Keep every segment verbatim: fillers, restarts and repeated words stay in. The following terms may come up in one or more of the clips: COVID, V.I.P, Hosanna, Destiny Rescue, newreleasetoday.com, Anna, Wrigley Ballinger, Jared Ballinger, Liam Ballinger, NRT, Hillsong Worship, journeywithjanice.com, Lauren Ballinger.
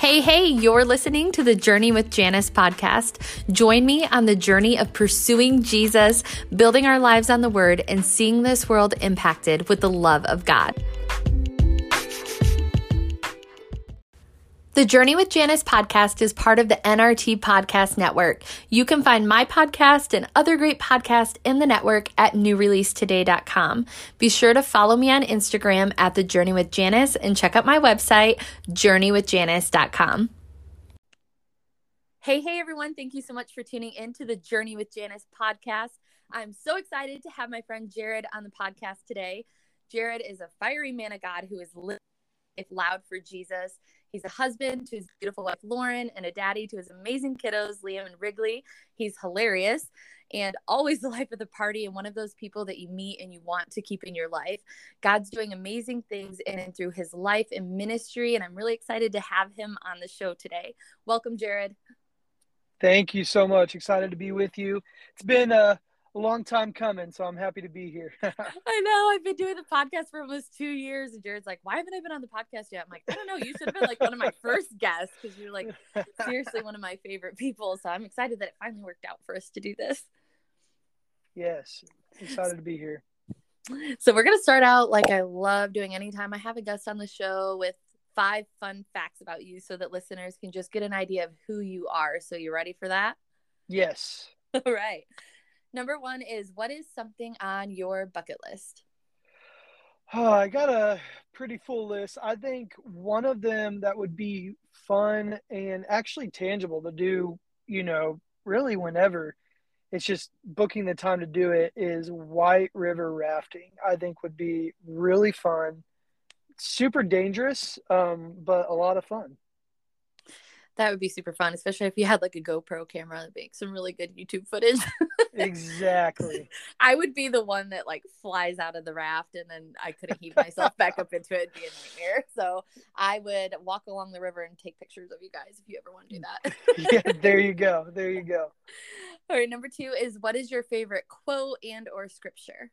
Hey, hey, you're listening to the Journey with Janice podcast. Join me on the journey of pursuing Jesus, building our lives on the Word, and seeing this world impacted with the love of God. The Journey with Janice podcast is part of the N R T podcast network. You can find my podcast and other great podcasts in the network at new release today dot com. Be sure to follow me on Instagram at The Journey with Janice and check out my website, journey with janice dot com. Hey, hey, everyone. Thank you so much for tuning in to the Journey with Janice podcast. I'm so excited to have my friend Jared on the podcast today. Jared is a fiery man of God who is living life loud for Jesus. He's a husband to his beautiful wife, Lauren, and a daddy to his amazing kiddos, Liam and Wrigley. He's hilarious and always the life of the party and one of those people that you meet and you want to keep in your life. God's doing amazing things in and through his life and ministry, and I'm really excited to have him on the show today. Welcome, Jared. Thank you so much. Excited to be with you. It's been a long time coming, so I'm happy to be here. I know. I've been doing the podcast for almost two years, and Jared's like, why haven't I been on the podcast yet? I'm like, I don't know. You should have been like one of my first guests because you're like seriously one of my favorite people. So I'm excited that it finally worked out for us to do this. Yes. Excited to be here. So we're going to start out like I love doing anytime I have a guest on the show with five fun facts about you so that listeners can just get an idea of who you are. So you ready for that? Yes. All right. Number one is, what is something on your bucket list? Oh, I got a pretty full list. I think one of them that would be fun and actually tangible to do, you know, really whenever, it's just booking the time to do it, is white river rafting. I think would be really fun, super dangerous, um, but a lot of fun. That would be super fun, especially if you had like a GoPro camera and make some really good YouTube footage. Exactly. I would be the one that like flies out of the raft and then I couldn't heave myself back up into it. It'd be a nightmare. So I would walk along the river and take pictures of you guys if you ever want to do that. Yeah, there you go. There you go. All right. Number two is, what is your favorite quote and or scripture?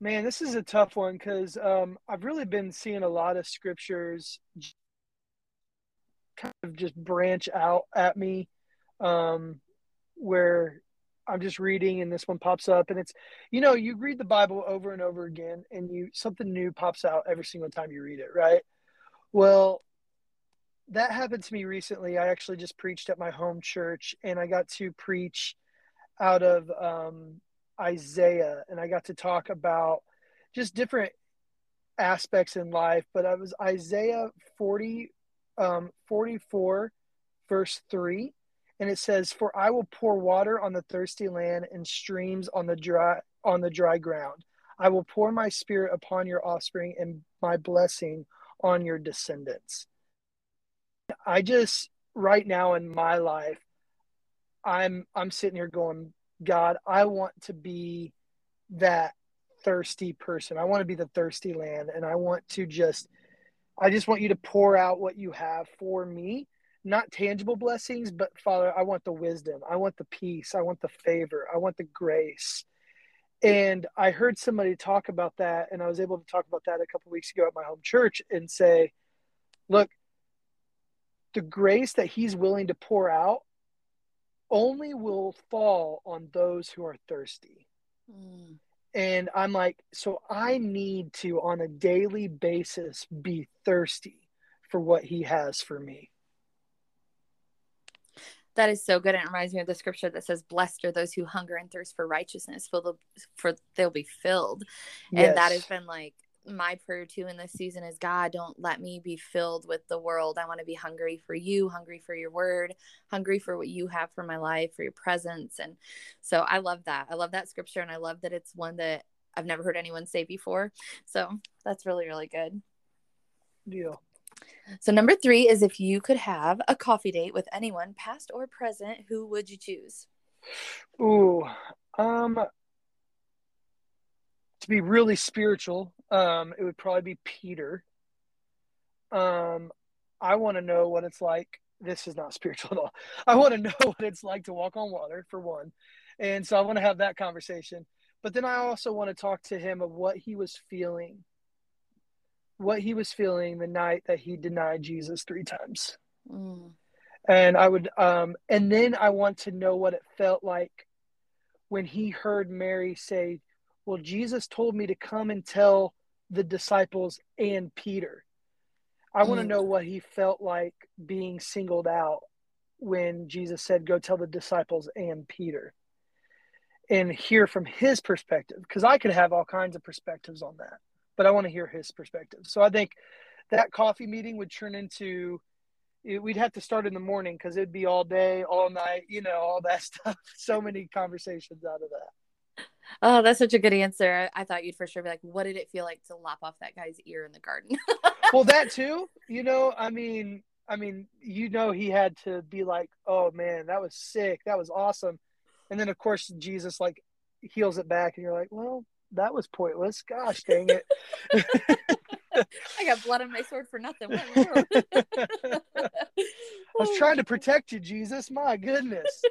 Man, this is a tough one because um, I've really been seeing a lot of scriptures kind of just branch out at me um, where I'm just reading and this one pops up, and it's, you know, you read the Bible over and over again and you, something new pops out every single time you read it. Right? Well, that happened to me recently. I actually just preached at my home church and I got to preach out of um, Isaiah, and I got to talk about just different aspects in life, but I was Isaiah forty Um, forty-four verse three, and it says, "For I will pour water on the thirsty land and streams on the dry on the dry ground. I will pour my spirit upon your offspring and my blessing on your descendants." I just right now in my life, I'm I'm sitting here going, God, I want to be that thirsty person. I want to be the thirsty land, and I want to just I just want you to pour out what you have for me, not tangible blessings, but Father, I want the wisdom. I want the peace. I want the favor. I want the grace. And I heard somebody talk about that, and I was able to talk about that a couple of weeks ago at my home church and say, look, the grace that he's willing to pour out only will fall on those who are thirsty. Mm. And I'm like, so I need to, on a daily basis, be thirsty for what he has for me. That is so good. It reminds me of the scripture that says, blessed are those who hunger and thirst for righteousness, for, the, for they'll be filled. Yes. And that has been like my prayer too in this season is, God, don't let me be filled with the world. I want to be hungry for you, hungry for your word, hungry for what you have for my life, for your presence. And so I love that. I love that scripture. And I love that it's one that I've never heard anyone say before. So that's really, really good. Yeah. So number three is, if you could have a coffee date with anyone past or present, who would you choose? Ooh, um, to be really spiritual, Um, it would probably be Peter. Um, I want to know what it's like. This is not spiritual at all. I want to know what it's like to walk on water, for one. And so I want to have that conversation. But then I also want to talk to him of what he was feeling what he was feeling the night that he denied Jesus three times. Mm. And I would, um, and then I want to know what it felt like when he heard Mary say, well, Jesus told me to come and tell the disciples and Peter. I want to know what he felt like being singled out when Jesus said, go tell the disciples and Peter, and hear from his perspective. Cause I could have all kinds of perspectives on that, but I want to hear his perspective. So I think that coffee meeting would turn into, it, we'd have to start in the morning, cause it'd be all day, all night, you know, all that stuff. So many conversations out of that. Oh, that's such a good answer. I, I thought you'd for sure be like, what did it feel like to lop off that guy's ear in the garden? Well, that too, you know, I mean, I mean, you know, he had to be like, oh man, that was sick. That was awesome. And then of course, Jesus like heals it back and you're like, well, that was pointless. Gosh, dang it. I got blood on my sword for nothing. I was trying to protect you, Jesus. My goodness.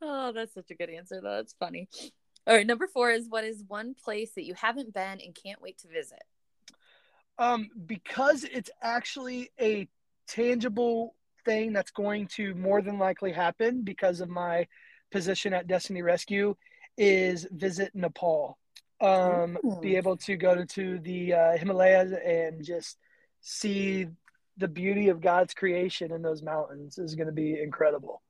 Oh, that's such a good answer though. That's funny. All right. Number four is, what is one place that you haven't been and can't wait to visit? Um, because it's actually a tangible thing that's going to more than likely happen because of my position at Destiny Rescue, is visit Nepal. Um, Ooh. Be able to go to, to the uh, Himalayas and just see the beauty of God's creation in those mountains is going to be incredible.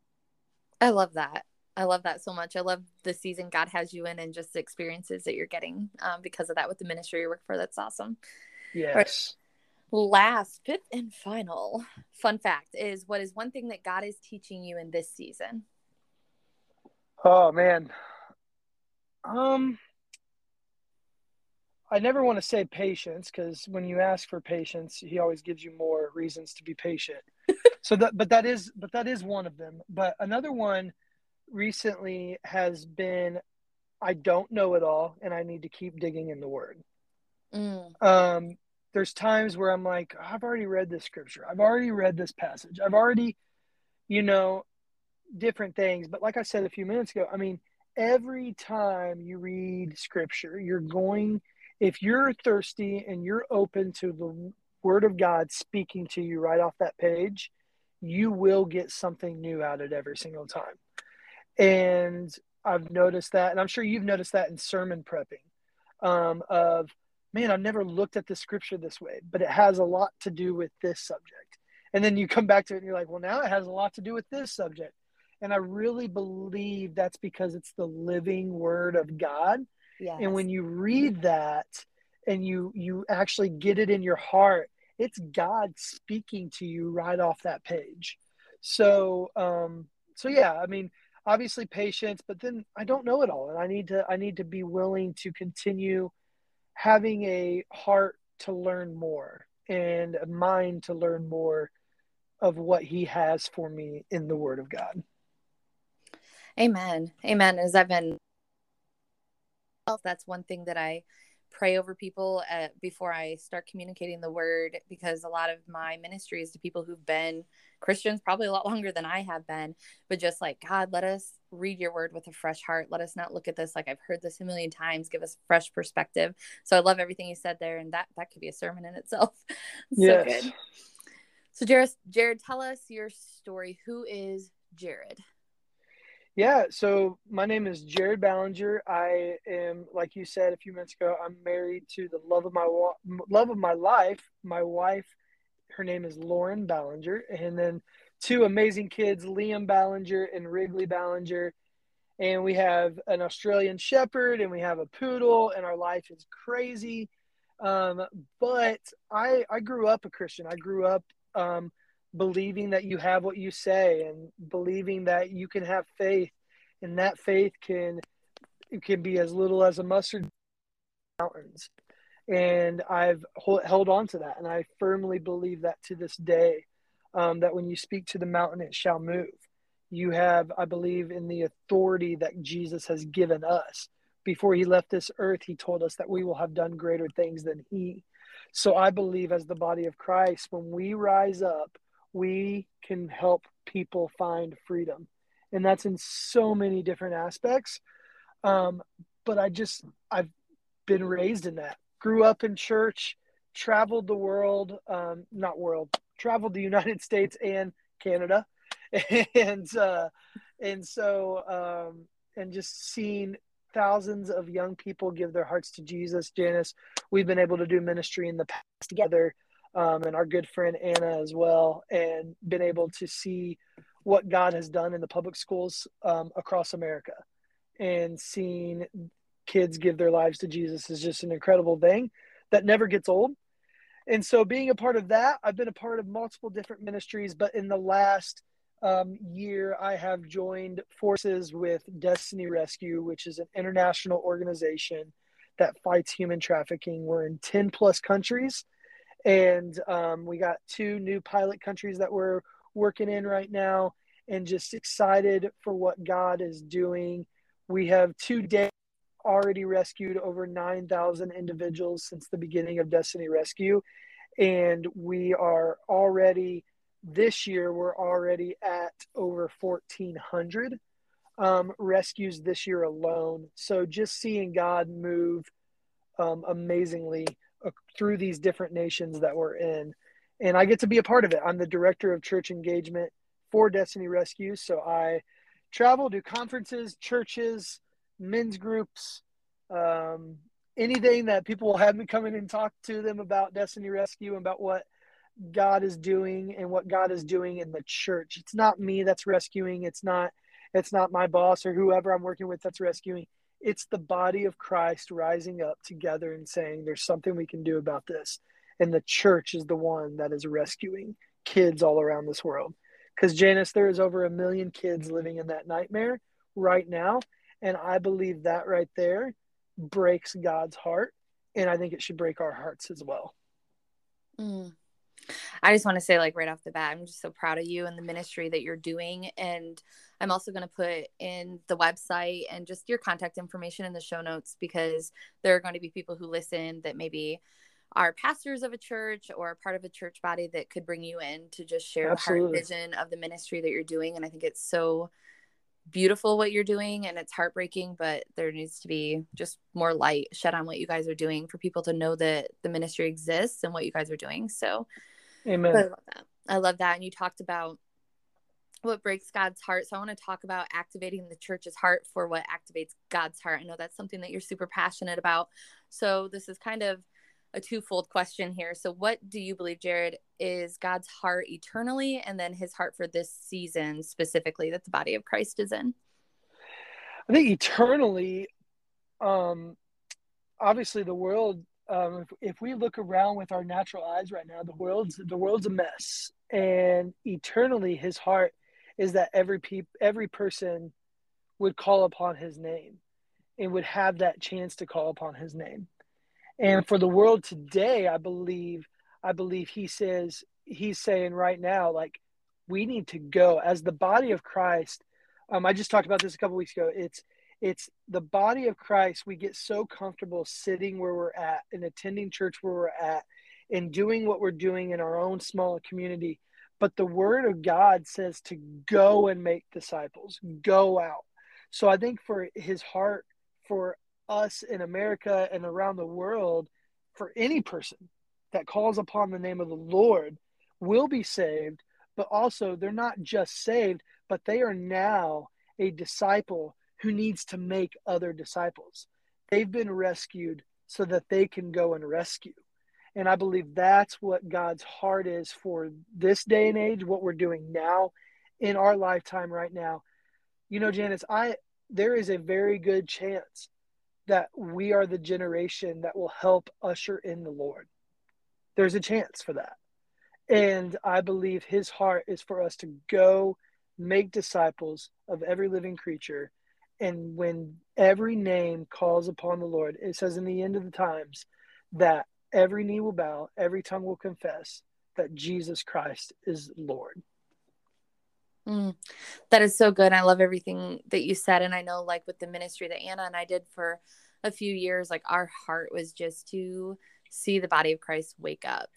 I love that. I love that so much. I love the season God has you in and just the experiences that you're getting um, because of that with the ministry you work for. That's awesome. Yes. Right. Last, fifth and final fun fact is, what is one thing that God is teaching you in this season? Oh man. Um, I never want to say patience, because when you ask for patience, he always gives you more reasons to be patient. So that, but that is, but that is one of them. But another one recently has been, I don't know it all, and I need to keep digging in the Word. Mm. Um, there's times where I'm like, I've already read this scripture. I've already read this passage. I've already, you know, different things. But like I said a few minutes ago, I mean, every time you read scripture, you're going, if you're thirsty and you're open to the Word of God speaking to you right off that page, you will get something new out of it every single time. And I've noticed that, and I'm sure you've noticed that in sermon prepping, um, of, man, I've never looked at the scripture this way, but it has a lot to do with this subject. And then you come back to it and you're like, well, now it has a lot to do with this subject. And I really believe that's because it's the living Word of God. Yes. And when you read that and you, you actually get it in your heart, it's God speaking to you right off that page. So, um, so yeah, I mean, obviously patience, but then I don't know it all. And I need to, I need to be willing to continue having a heart to learn more and a mind to learn more of what he has for me in the Word of God. Amen. Amen. As I've been, that's one thing that I pray over people uh, before I start communicating the Word, because a lot of my ministry is to people who've been Christians probably a lot longer than I have been, but just like, God, let us read your Word with a fresh heart. Let us not look at this like I've heard this a million times. Give us fresh perspective. So I love everything you said there, and that that could be a sermon in itself. Yes. So good. So Jared, Jared, tell us your story. Who is Jared? Yeah, so my name is Jared Ballinger. I am, like you said a few minutes ago, I'm married to the love of my wa- love of my life. My wife, her name is Lauren Ballinger, and then two amazing kids, Liam Ballinger and Wrigley Ballinger. And we have an Australian Shepherd, and we have a poodle, and our life is crazy. Um, but I I grew up a Christian. I grew up um believing that you have what you say, and believing that you can have faith, and that faith can can be as little as a mustard mountains. And I've hold, held on to that, and I firmly believe that to this day, um, that when you speak to the mountain, it shall move. You have, I believe, in the authority that Jesus has given us. Before he left this earth, he told us that we will have done greater things than he. So I believe as the body of Christ, when we rise up, we can help people find freedom. And that's in so many different aspects. Um, but I just, I've been raised in that. Grew up in church, traveled the world, um, not world, traveled the United States and Canada. And, uh, and so, um, and just seeing thousands of young people give their hearts to Jesus. Janice, we've been able to do ministry in the past together, um, and our good friend Anna as well, and been able to see what God has done in the public schools um, across America, and seeing kids give their lives to Jesus is just an incredible thing that never gets old. And so being a part of that, I've been a part of multiple different ministries, but in the last um, year, I have joined forces with Destiny Rescue, which is an international organization that fights human trafficking. We're in ten plus countries, and um, we got two new pilot countries that we're working in right now, and just excited for what God is doing. We have two days already rescued over nine thousand individuals since the beginning of Destiny Rescue. And we are already, this year, we're already at over fourteen hundred um, rescues this year alone. So just seeing God move um, amazingly uh, through these different nations that we're in. And I get to be a part of it. I'm the director of church engagement for Destiny Rescue. So I travel, do conferences, churches, men's groups, um, anything that people will have me come in and talk to them about Destiny Rescue and about what God is doing and what God is doing in the church. It's not me that's rescuing. It's not, it's not my boss or whoever I'm working with that's rescuing. It's the body of Christ rising up together and saying, there's something we can do about this. And the church is the one that is rescuing kids all around this world. Because, Janice, there is over a million kids living in that nightmare right now. And I believe that right there breaks God's heart. And I think it should break our hearts as well. Mm. I just want to say, like, right off the bat, I'm just so proud of you and the ministry that you're doing. And I'm also going to put in the website and just your contact information in the show notes, because there are going to be people who listen that maybe are pastors of a church or part of a church body that could bring you in to just share the heart vision of the ministry that you're doing. And I think it's so beautiful what you're doing, and it's heartbreaking, but there needs to be just more light shed on what you guys are doing for people to know that the ministry exists and what you guys are doing. So amen. I love that. I love that. And you talked about what breaks God's heart. So I want to talk about activating the church's heart for what activates God's heart. I know that's something that you're super passionate about. So this is kind of a twofold question here. So what do you believe, Jared, is God's heart eternally, and then his heart for this season specifically that the body of Christ is in? I think eternally, um, obviously the world, um, if, if we look around with our natural eyes right now, the world's, the world's a mess. And eternally, his heart is that every peop, every person would call upon his name and would have that chance to call upon his name. And for the world today, I believe, I believe he says, he's saying right now, like, we need to go as the body of Christ. Um, I just talked about this a couple weeks ago. It's, it's the body of Christ. We get so comfortable sitting where we're at and attending church where we're at and doing what we're doing in our own small community. But the word of God says to go and make disciples, go out. So I think for his heart, for us in America and around the world, for any person that calls upon the name of the Lord will be saved, but also they're not just saved, but they are now a disciple who needs to make other disciples. They've been rescued so that they can go and rescue. And I believe that's what God's heart is for this day and age, what we're doing now in our lifetime right now. You know, Janice, I, there is a very good chance that we are the generation that will help usher in the Lord. There's a chance for that. And I believe his heart is for us to go make disciples of every living creature. And when every name calls upon the Lord, it says in the end of the times that every knee will bow, every tongue will confess that Jesus Christ is Lord. Mm, that is so good. I love everything that you said. And I know, like, with the ministry that Anna and I did for a few years, like, our heart was just to see the body of Christ wake up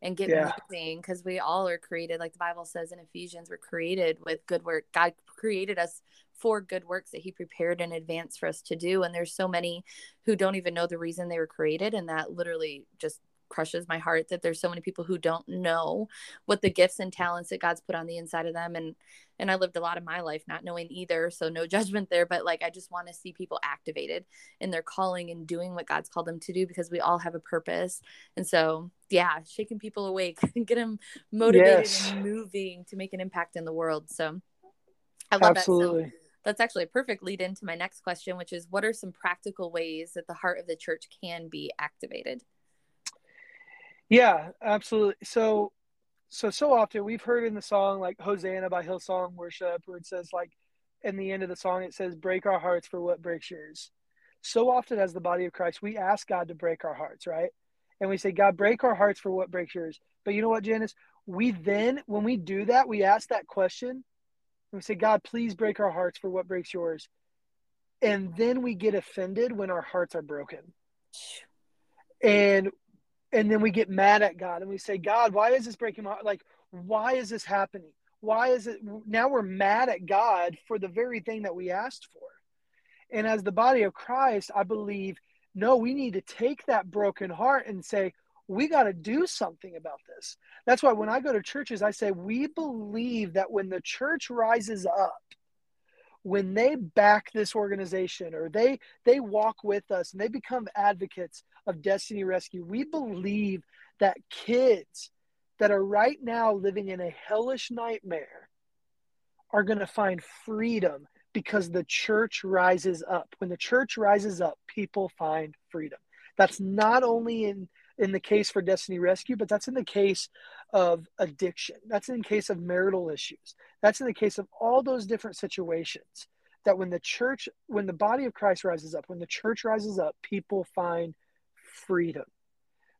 and get yeah. moving, because we all are created, like the Bible says in Ephesians, we're created with good work. God created us for good works that he prepared in advance for us to do. And there's so many who don't even know the reason they were created, and that literally just crushes my heart that there's so many people who don't know what the gifts and talents that God's put on the inside of them. And, and I lived a lot of my life not knowing either. So no judgment there, but like, I just want to see people activated in their calling and doing what God's called them to do, because we all have a purpose. And so, yeah, shaking people awake and get them motivated yes. and moving to make an impact in the world. So I love Absolutely. that. So that's actually a perfect lead into my next question, which is, what are some practical ways that the heart of the church can be activated? Yeah, absolutely. So, so, so often we've heard in the song, like Hosanna by Hillsong Worship, where it says, like, in the end of the song, it says, break our hearts for what breaks yours. So often as the body of Christ, we ask God to break our hearts, right? And we say, God, break our hearts for what breaks yours. But you know what, Janice, we then, when we do that, we ask that question and we say, God, please break our hearts for what breaks yours. And then we get offended when our hearts are broken. And And then we get mad at God and we say, God, why is this breaking my heart? Like, why is this happening? Why is it? Now we're mad at God for the very thing that we asked for. And as the body of Christ, I believe, no, we need to take that broken heart and say, we got to do something about this. That's why when I go to churches, I say, we believe that when the church rises up, when they back this organization, or they they walk with us and they become advocates of Destiny Rescue, we believe that kids that are right now living in a hellish nightmare are going to find freedom because the church rises up. When the church rises up, people find freedom. That's not only in, in the case for Destiny Rescue, but that's in the case of addiction. That's in the case of marital issues. That's in the case of all those different situations, that when the church, when the body of Christ rises up, when the church rises up, people find freedom.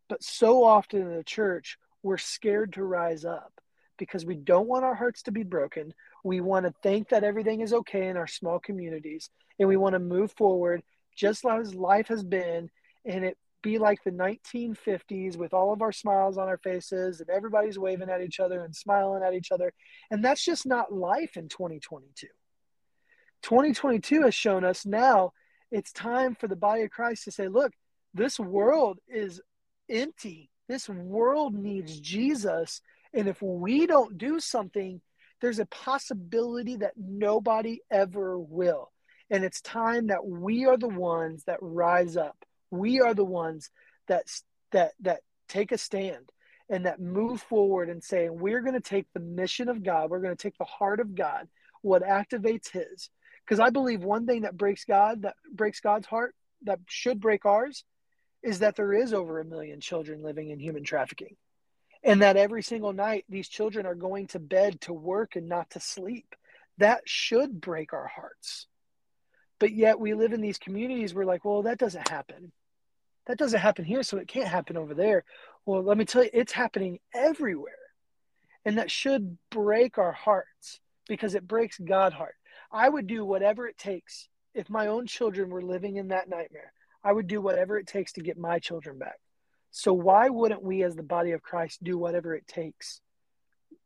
But so often in the church, we're scared to rise up because we don't want our hearts to be broken. We want to think that everything is okay in our small communities, and we want to move forward just as life has been, and it be like the nineteen fifties with all of our smiles on our faces and everybody's waving at each other and smiling at each other. And that's just not life in twenty twenty-two. twenty twenty-two has shown us now it's time for the body of Christ to say, look, this world is empty. This world needs Jesus. And if we don't do something, there's a possibility that nobody ever will. And it's time that we are the ones that rise up. We are the ones that that that take a stand and that move forward and say, we're going to take the mission of God. We're going to take the heart of God, what activates his. Because I believe one thing that breaks God, that breaks God's heart, that should break ours, is that there is over a million children living in human trafficking. And that every single night, these children are going to bed to work and not to sleep. That should break our hearts. But yet we live in these communities. We're like, well, that doesn't happen. That doesn't happen here, so it can't happen over there. Well, let me tell you, it's happening everywhere. And that should break our hearts, because it breaks God's heart. I would do whatever it takes. If my own children were living in that nightmare, I would do whatever it takes to get my children back. So why wouldn't we as the body of Christ do whatever it takes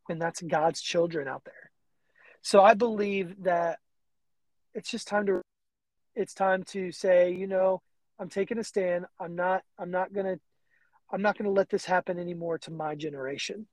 when that's God's children out there? So I believe that it's just time to It's time to say, you know, I'm taking a stand. I'm not, I'm not going to, I'm not going to let this happen anymore to my generation.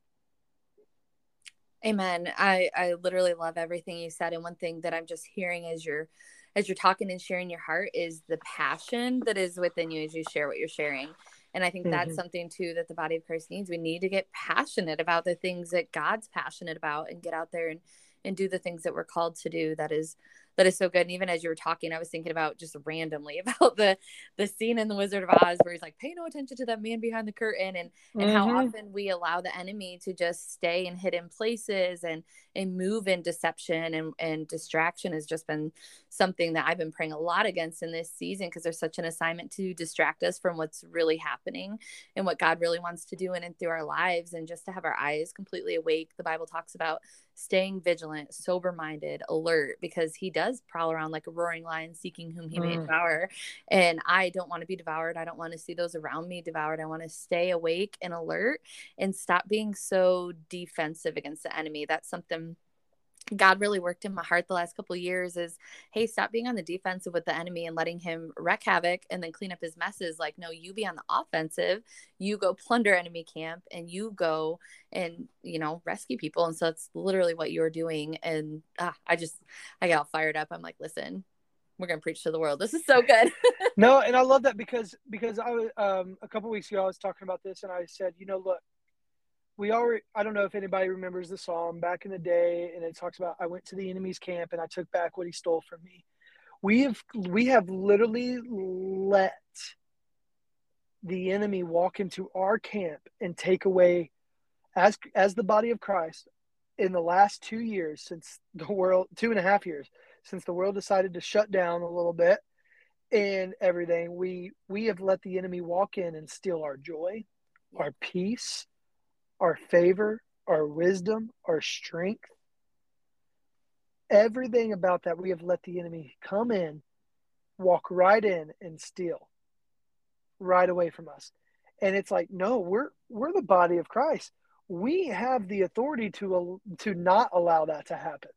Amen. I, I literally love everything you said. And one thing that I'm just hearing as you're, as you're talking and sharing your heart is the passion that is within you as you share what you're sharing. And I think mm-hmm. that's something too, that the body of Christ needs. We need to get passionate about the things that God's passionate about and get out there and, and do the things that we're called to do. That is, That is so good. And even as you were talking, I was thinking about just randomly about the the scene in The Wizard of Oz where he's like, pay no attention to that man behind the curtain, and, and mm-hmm. how often we allow the enemy to just stay in hidden places and, and move in deception, and, and distraction has just been something that I've been praying a lot against in this season, because there's such an assignment to distract us from what's really happening and what God really wants to do in and through our lives. And just to have our eyes completely awake. The Bible talks about staying vigilant, sober-minded, alert, because he does prowl around like a roaring lion seeking whom he mm. may devour. And I don't want to be devoured. I don't want to see those around me devoured. I want to stay awake and alert and stop being so defensive against the enemy. That's something God really worked in my heart the last couple of years is, hey, stop being on the defensive with the enemy and letting him wreak havoc and then clean up his messes. Like, no, you be on the offensive, you go plunder enemy camp and you go and, you know, rescue people. And so that's literally what you're doing. And ah, I just, I got all fired up. I'm like, listen, we're going to preach to the world. This is so good. No. And I love that because, because I was, um, a couple of weeks ago, I was talking about this and I said, you know, look, we already, I don't know if anybody remembers the psalm back in the day, and it talks about, I went to the enemy's camp and I took back what he stole from me. We have, we have literally let the enemy walk into our camp and take away, as, as the body of Christ, in the last two years since the world, two and a half years, since the world decided to shut down a little bit and everything, we, we have let the enemy walk in and steal our joy, our peace, our favor, our wisdom, our strength, everything about that. We have let the enemy come in, walk right in and steal right away from us. And it's like, no, we're, we're the body of Christ. We have the authority to, to not allow that to happen.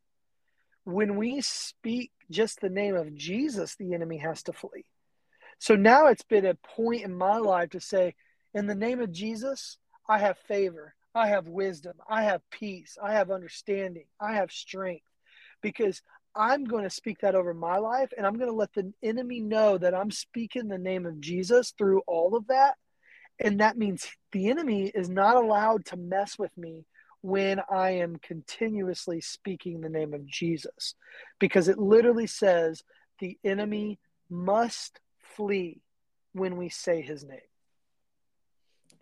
When we speak just the name of Jesus, the enemy has to flee. So now it's been a point in my life to say, in the name of Jesus, I have favor, I have wisdom, I have peace, I have understanding, I have strength, because I'm going to speak that over my life, and I'm going to let the enemy know that I'm speaking the name of Jesus through all of that. And that means the enemy is not allowed to mess with me when I am continuously speaking the name of Jesus, because it literally says the enemy must flee when we say his name.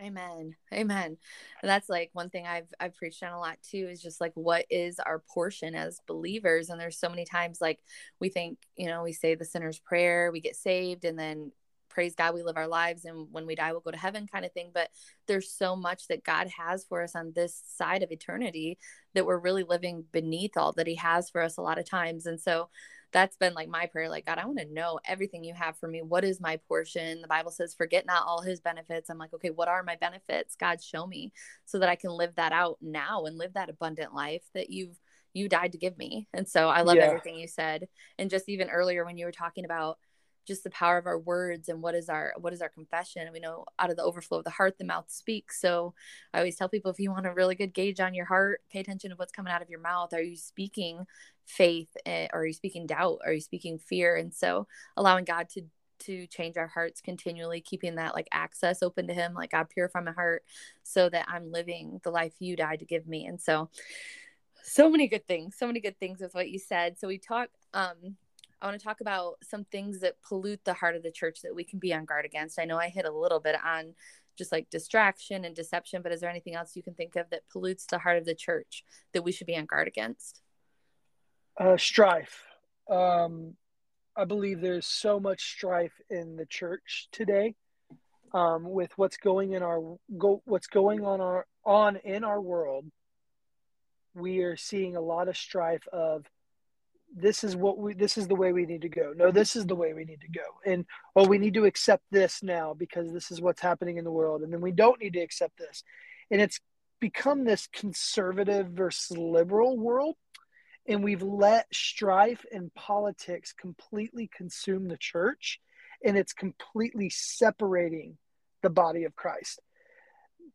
Amen. Amen. And that's like one thing I've, I've preached on a lot too, is just like, what is our portion as believers? And there's so many times like we think, you know, we say the sinner's prayer, we get saved, and then praise God, we live our lives, and when we die, we'll go to heaven kind of thing. But there's so much that God has for us on this side of eternity that we're really living beneath all that he has for us a lot of times. And so that's been like my prayer, like, God, I want to know everything you have for me. What is my portion? The Bible says, forget not all his benefits. I'm like, okay, what are my benefits? God, show me so that I can live that out now and live that abundant life that you've, you died to give me. And so I love yeah. everything you said. And just even earlier when you were talking about just the power of our words and what is our, what is our confession? And we know out of the overflow of the heart, the mouth speaks. So I always tell people, if you want a really good gauge on your heart, pay attention to what's coming out of your mouth. Are you speaking faith, or are you speaking doubt? Are you speaking fear? And so allowing God to, to change our hearts continually, keeping that like access open to him, like, God, purify my heart so that I'm living the life you died to give me. And so, so many good things, so many good things with what you said. So we talk, um, I want to talk about some things that pollute the heart of the church that we can be on guard against. I know I hit a little bit on just like distraction and deception, but is there anything else you can think of that pollutes the heart of the church that we should be on guard against? Uh, strife. Um, I believe there's so much strife in the church today, um, with what's going in our go, what's going on our on in our world. We are seeing a lot of strife of, this is what we, this is the way we need to go. No, this is the way we need to go. And, oh, we need to accept this now because this is what's happening in the world. And then we don't need to accept this. And it's become this conservative versus liberal world. And we've let strife and politics completely consume the church. And it's completely separating the body of Christ.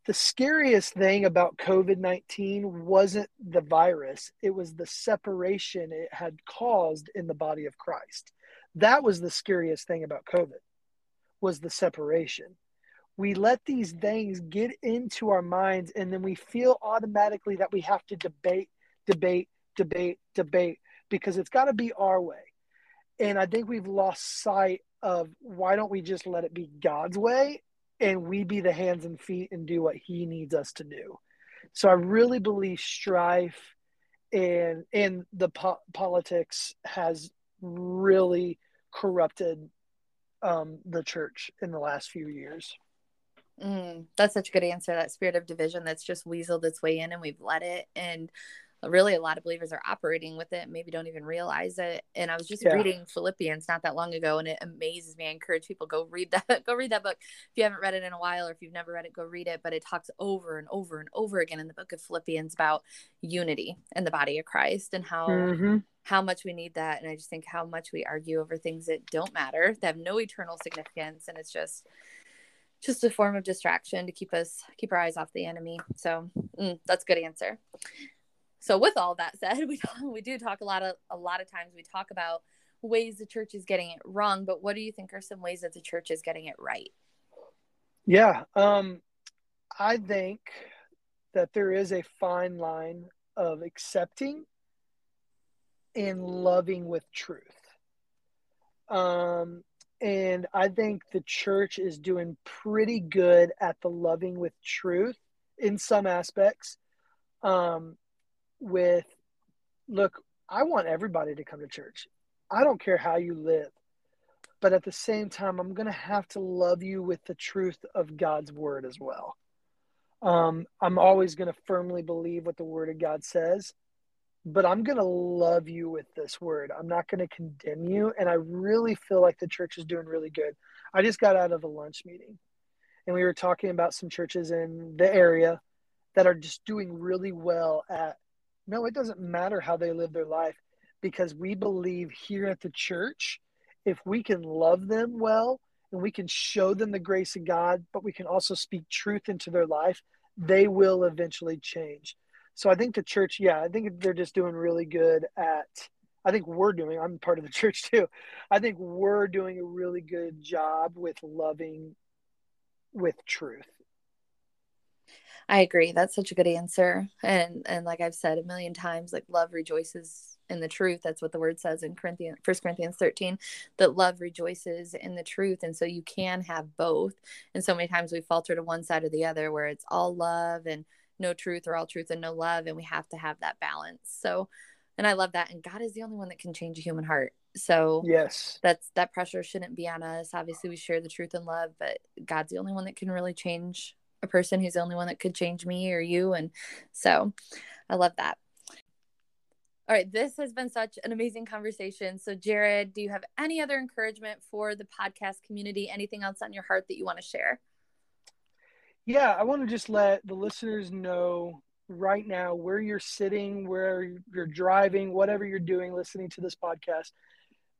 The scariest thing about COVID nineteen wasn't the virus. It was the separation it had caused in the body of Christ. That was the scariest thing about COVID, was the separation. We let these things get into our minds, and then we feel automatically that we have to debate, debate, debate, debate, because it's got to be our way. And I think we've lost sight of, why don't we just let it be God's way? And we be the hands and feet and do what he needs us to do. So I really believe strife and and the po- politics has really corrupted um, the church in the last few years. Mm, that's such a good answer. That spirit of division that's just weaseled its way in, and we've let it. And really a lot of believers are operating with it, maybe don't even realize it. And I was just yeah. reading Philippians not that long ago, and it amazes me. I encourage people, go read that, go read that book. If you haven't read it in a while, or if you've never read it, go read it. But it talks over and over and over again in the book of Philippians about unity in the body of Christ and how, mm-hmm. how much we need that. And I just think how much we argue over things that don't matter, that have no eternal significance. And it's just, just a form of distraction to keep us, keep our eyes off the enemy. So mm, that's a good answer. So with all that said, we talk, we do talk a lot of, a lot of times we talk about ways the church is getting it wrong, but what do you think are some ways that the church is getting it right? Yeah. Um, I think that there is a fine line of accepting and loving with truth. Um, and I think the church is doing pretty good at the loving with truth in some aspects. Um, with, look, I want everybody to come to church. I don't care how you live. But at the same time, I'm going to have to love you with the truth of God's word as well. Um, I'm always going to firmly believe what the word of God says, but I'm going to love you with this word. I'm not going to condemn you. And I really feel like the church is doing really good. I just got out of a lunch meeting, and we were talking about some churches in the area that are just doing really well at, no, it doesn't matter how they live their life, because we believe here at the church, if we can love them well and we can show them the grace of God, but we can also speak truth into their life, they will eventually change. So I think the church, yeah, I think they're just doing really good at, I think we're doing, I'm part of the church too. I think we're doing a really good job with loving with truth. I agree. That's such a good answer. And and like I've said a million times, like love rejoices in the truth. That's what the word says in Corinthians, First Corinthians thirteen, that love rejoices in the truth. And so you can have both. And so many times we falter to one side or the other, where it's all love and no truth, or all truth and no love. And we have to have that balance. So, and I love that. And God is the only one that can change a human heart. So yes, that's, that pressure shouldn't be on us. Obviously we share the truth and love, but God's the only one that can really change a person. He's the only one that could change me or you. And so I love that. All right. This has been such an amazing conversation. So Jared, do you have any other encouragement for the podcast community? Anything else on your heart that you want to share? Yeah. I want to just let the listeners know right now, where you're sitting, where you're driving, whatever you're doing, listening to this podcast,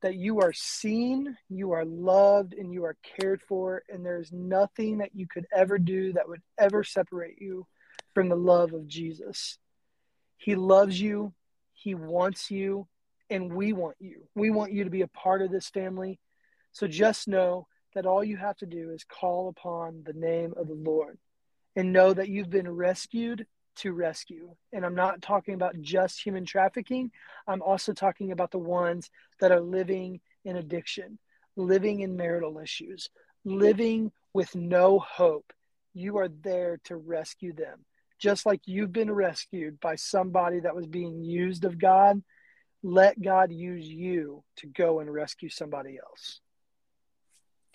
that you are seen, you are loved, and you are cared for. And there's nothing that you could ever do that would ever separate you from the love of Jesus. He loves you. He wants you, and we want you. We want you to be a part of this family. So just know that all you have to do is call upon the name of the Lord and know that you've been rescued to rescue. And I'm not talking about just human trafficking. I'm also talking about the ones that are living in addiction, living in marital issues, living with no hope. You are there to rescue them. Just like you've been rescued by somebody that was being used of God, let God use you to go and rescue somebody else.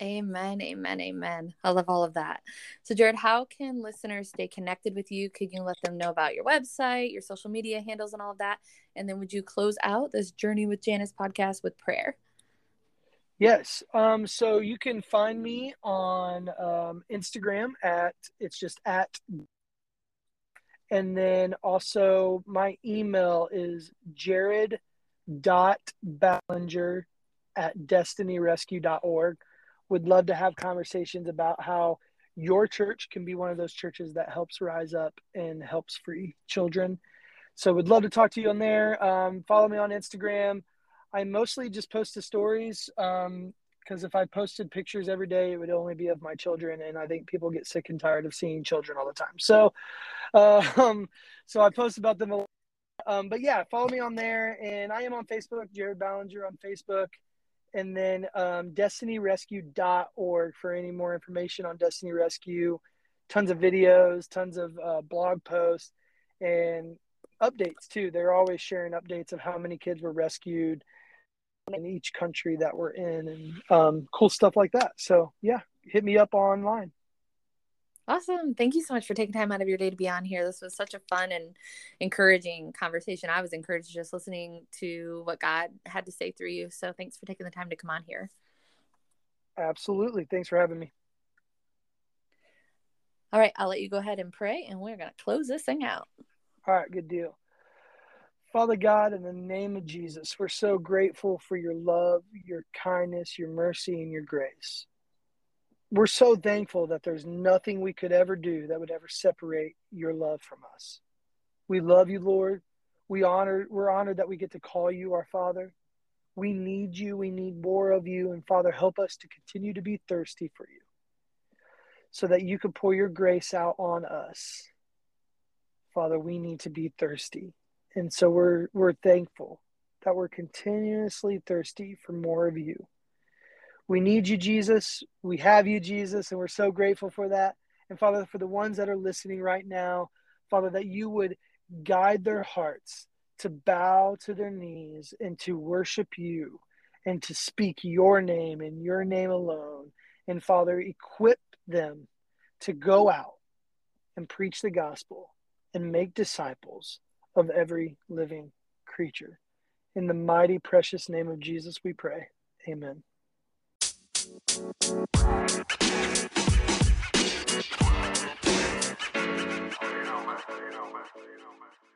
Amen, amen, amen. I love all of that. So Jared, how can listeners stay connected with you? Could you let them know about your website, your social media handles, and all of that? And then would you close out this Journey with Janice podcast with prayer? Yes. Um, so you can find me on um, Instagram at, it's just at, and then also my email is jared.ballinger at destinyrescue.org. Would love to have conversations about how your church can be one of those churches that helps rise up and helps free children. So would love to talk to you on there. Um, follow me on Instagram. I mostly just post the stories um, because if I posted pictures every day, it would only be of my children. And I think people get sick and tired of seeing children all the time. So, uh, um, so I post about them. A lot. Um, but yeah, follow me on there. And I am on Facebook, Jared Ballinger on Facebook. And then um, destiny rescue dot org for any more information on Destiny Rescue. Tons of videos, tons of uh, blog posts, and updates too. They're always sharing updates of how many kids were rescued in each country that we're in, and um, cool stuff like that. So yeah, hit me up online. Awesome. Thank you so much for taking time out of your day to be on here. This was such a fun and encouraging conversation. I was encouraged just listening to what God had to say through you. So thanks for taking the time to come on here. Absolutely. Thanks for having me. All right. I'll let you go ahead and pray, and we're going to close this thing out. All right. Good deal. Father God, in the name of Jesus, we're so grateful for your love, your kindness, your mercy, and your grace. We're so thankful that there's nothing we could ever do that would ever separate your love from us. We love you, Lord. We honor, we're honored that we get to call you our Father. We need you. We need more of you. And Father, help us to continue to be thirsty for you so that you can pour your grace out on us. Father, we need to be thirsty. And so we're, we're thankful that we're continuously thirsty for more of you. We need you, Jesus. We have you, Jesus, and we're so grateful for that. And Father, for the ones that are listening right now, Father, that you would guide their hearts to bow to their knees and to worship you and to speak your name and your name alone. And Father, equip them to go out and preach the gospel and make disciples of every living creature. In the mighty, precious name of Jesus, we pray. Amen. You know,